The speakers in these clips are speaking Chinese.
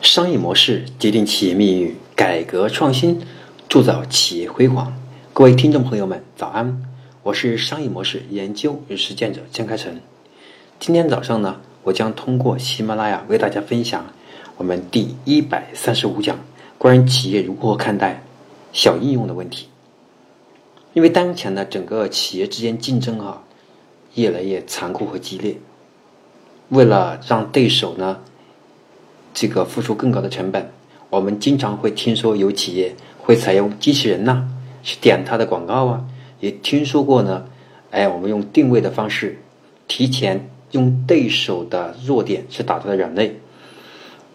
商业模式决定企业命运，改革创新铸造企业辉煌。各位听众朋友们，早安！我是商业模式研究与实践者江开成。今天早上呢，我将通过喜马拉雅为大家分享我们第135讲关于企业如何看待小应用的问题。因为当前呢，整个企业之间竞争越来越残酷和激烈，为了让对手呢付出更高的成本，我们经常会听说有企业会采用机器人去点它的广告也听说过呢我们用定位的方式提前用对手的弱点去打他的软肋。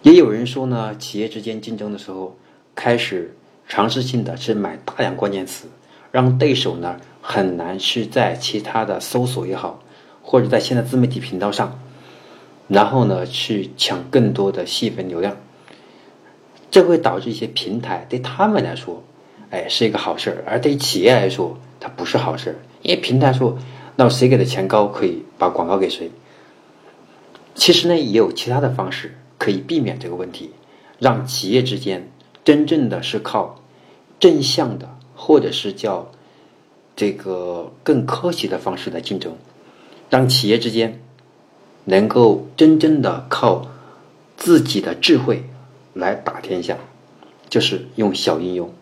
也有人说呢，企业之间竞争的时候开始尝试性的去买大量关键词，让对手呢很难去在其他的搜索也好，或者在现在自媒体频道上，然后呢去抢更多的细分流量。这会导致一些平台对他们来说是一个好事，而对企业来说它不是好事。因为平台说那谁给的钱高可以把广告给谁。其实呢，也有其他的方式可以避免这个问题，让企业之间真正的是靠正向的，或者是叫更科学的方式来竞争，让企业之间能够真正的靠自己的智慧来打天下，就是用小应用。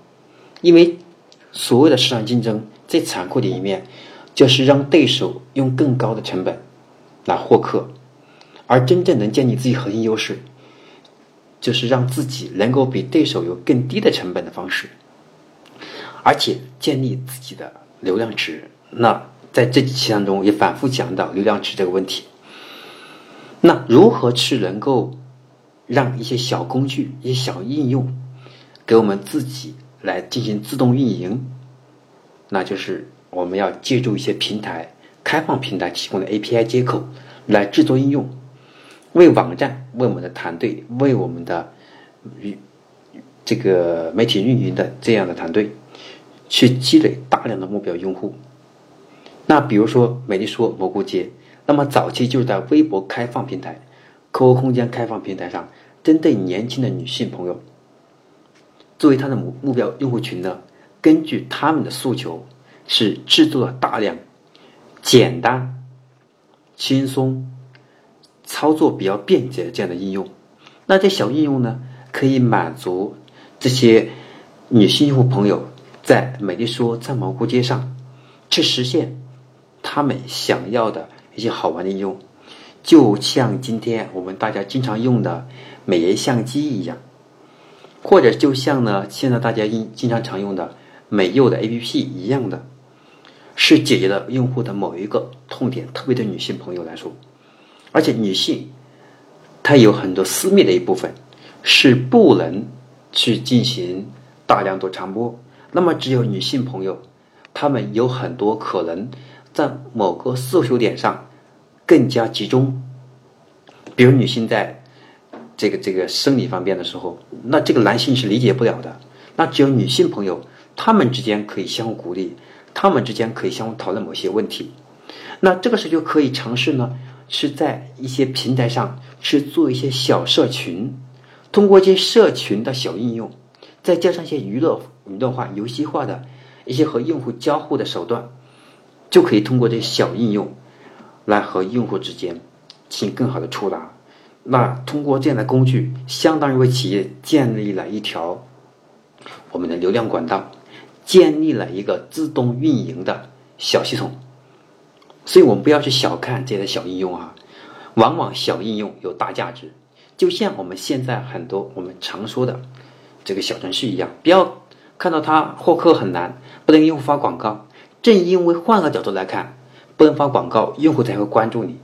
因为所谓的市场竞争最残酷的一面，就是让对手用更高的成本来获客，而真正能建立自己核心优势，就是让自己能够比对手有更低的成本的方式，而且建立自己的流量池。那在这几期当中也反复讲到流量池这个问题。那如何去能够让一些小工具、一些小应用给我们自己来进行自动运营，那就是我们要借助一些平台，开放平台提供的 API 接口来制作应用，为网站、为我们的团队、为我们的媒体运营的这样的团队去积累大量的目标用户。那比如说美丽说、蘑菇街，那么早期就是在微博开放平台、QQ 空间开放平台上，针对年轻的女性朋友作为她的目标用户群呢，根据他们的诉求是制作了大量简单、轻松、操作比较便捷的这样的应用。那这小应用呢，可以满足这些女性用户朋友在美丽说、在蘑菇街上去实现他们想要的一些好玩的应用，就像今天我们大家经常用的美颜相机一样，或者就像呢现在大家经常常用的美柚的 APP 一样的，是解决了用户的某一个痛点，特别对女性朋友来说。而且女性她有很多私密的一部分是不能去进行大量做传播，那么只有女性朋友她们有很多可能在某个诉求点上更加集中，比如女性在生理方面的时候，那这个男性是理解不了的，那只有女性朋友她们之间可以相互鼓励，她们之间可以相互讨论某些问题。那这个时候就可以尝试呢是在一些平台上去做一些小社群，通过这些社群的小应用，再加上一些娱乐化、游戏化的一些和用户交互的手段，就可以通过这小应用来和用户之间进行更好的触达。那通过这样的工具，相当于为企业建立了一条我们的流量管道，建立了一个自动运营的小系统。所以我们不要去小看这些小应用往往小应用有大价值，就像我们现在很多我们常说的小程序一样，不要看到它获客很难，不能用户发广告，正因为换个角度来看，不能发广告，用户才会关注你，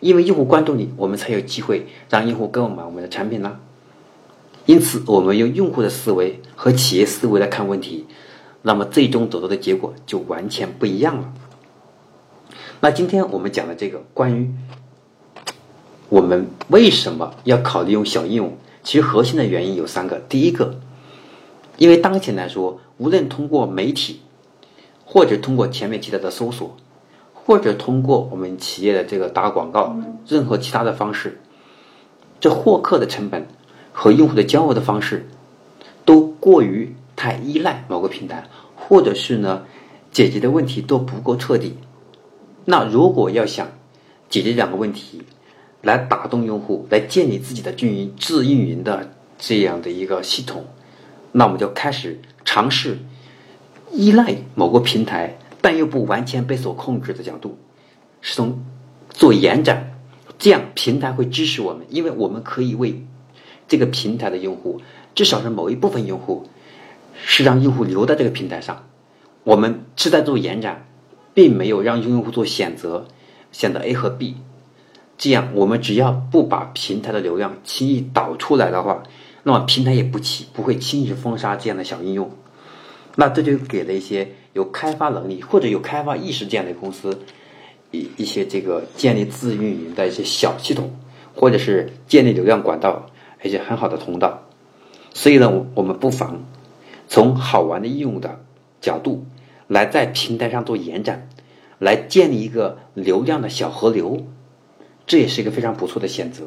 因为用户关注你，我们才有机会让用户购买我们的产品啦。因此我们用用户的思维和企业思维来看问题，那么最终得到的结果就完全不一样了。那今天我们讲的关于我们为什么要考虑用小应用，其实核心的原因有3个。第一个，因为当前来说，无论通过媒体，或者通过前面提到的搜索，或者通过我们企业的打广告，任何其他的方式，这获客的成本和用户的交流的方式都过于太依赖某个平台，或者是呢解决的问题都不够彻底。那如果要想解决两个问题来打动用户，来建立自己的自运营的这样的一个系统，那我们就开始尝试依赖某个平台但又不完全被所控制的角度，是从做延展，这样平台会支持我们，因为我们可以为这个平台的用户，至少是某一部分用户，是让用户留在这个平台上。我们是在做延展，并没有让用户做选择 A 和 B。这样我们只要不把平台的流量轻易导出来的话，那么平台也不会轻易封杀这样的小应用。那这就给了一些有开发能力或者有开发意识这样的公司一些这个建立自运营的一些小系统，或者是建立流量管道，而且很好的通道。所以呢，我们不妨从好玩的应用的角度来在平台上做延展，来建立一个流量的小河流，这也是一个非常不错的选择。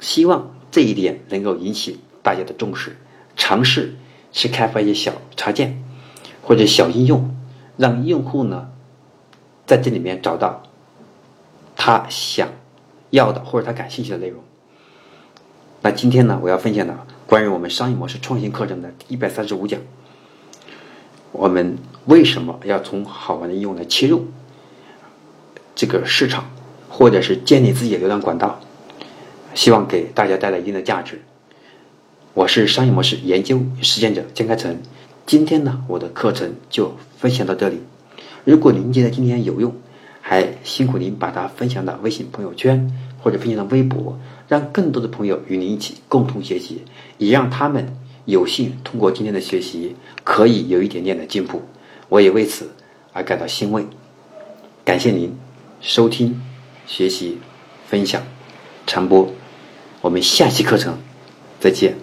希望这一点能够引起大家的重视，尝试去开发一些小插件或者小应用，让用户呢在这里面找到他想要的或者他感兴趣的内容。那今天呢，我要分享的关于我们商业模式创新课程的135讲，我们为什么要从好玩的应用来切入这个市场，或者是建立自己的流量管道，希望给大家带来一定的价值。我是商业模式研究实践者江开成，今天呢，我的课程就分享到这里。如果您觉得今天有用，还辛苦您把它分享到微信朋友圈或者分享到微博，让更多的朋友与您一起共同学习，也让他们有幸通过今天的学习可以有一点点的进步，我也为此而感到欣慰。感谢您收听、学习、分享、传播，我们下期课程再见。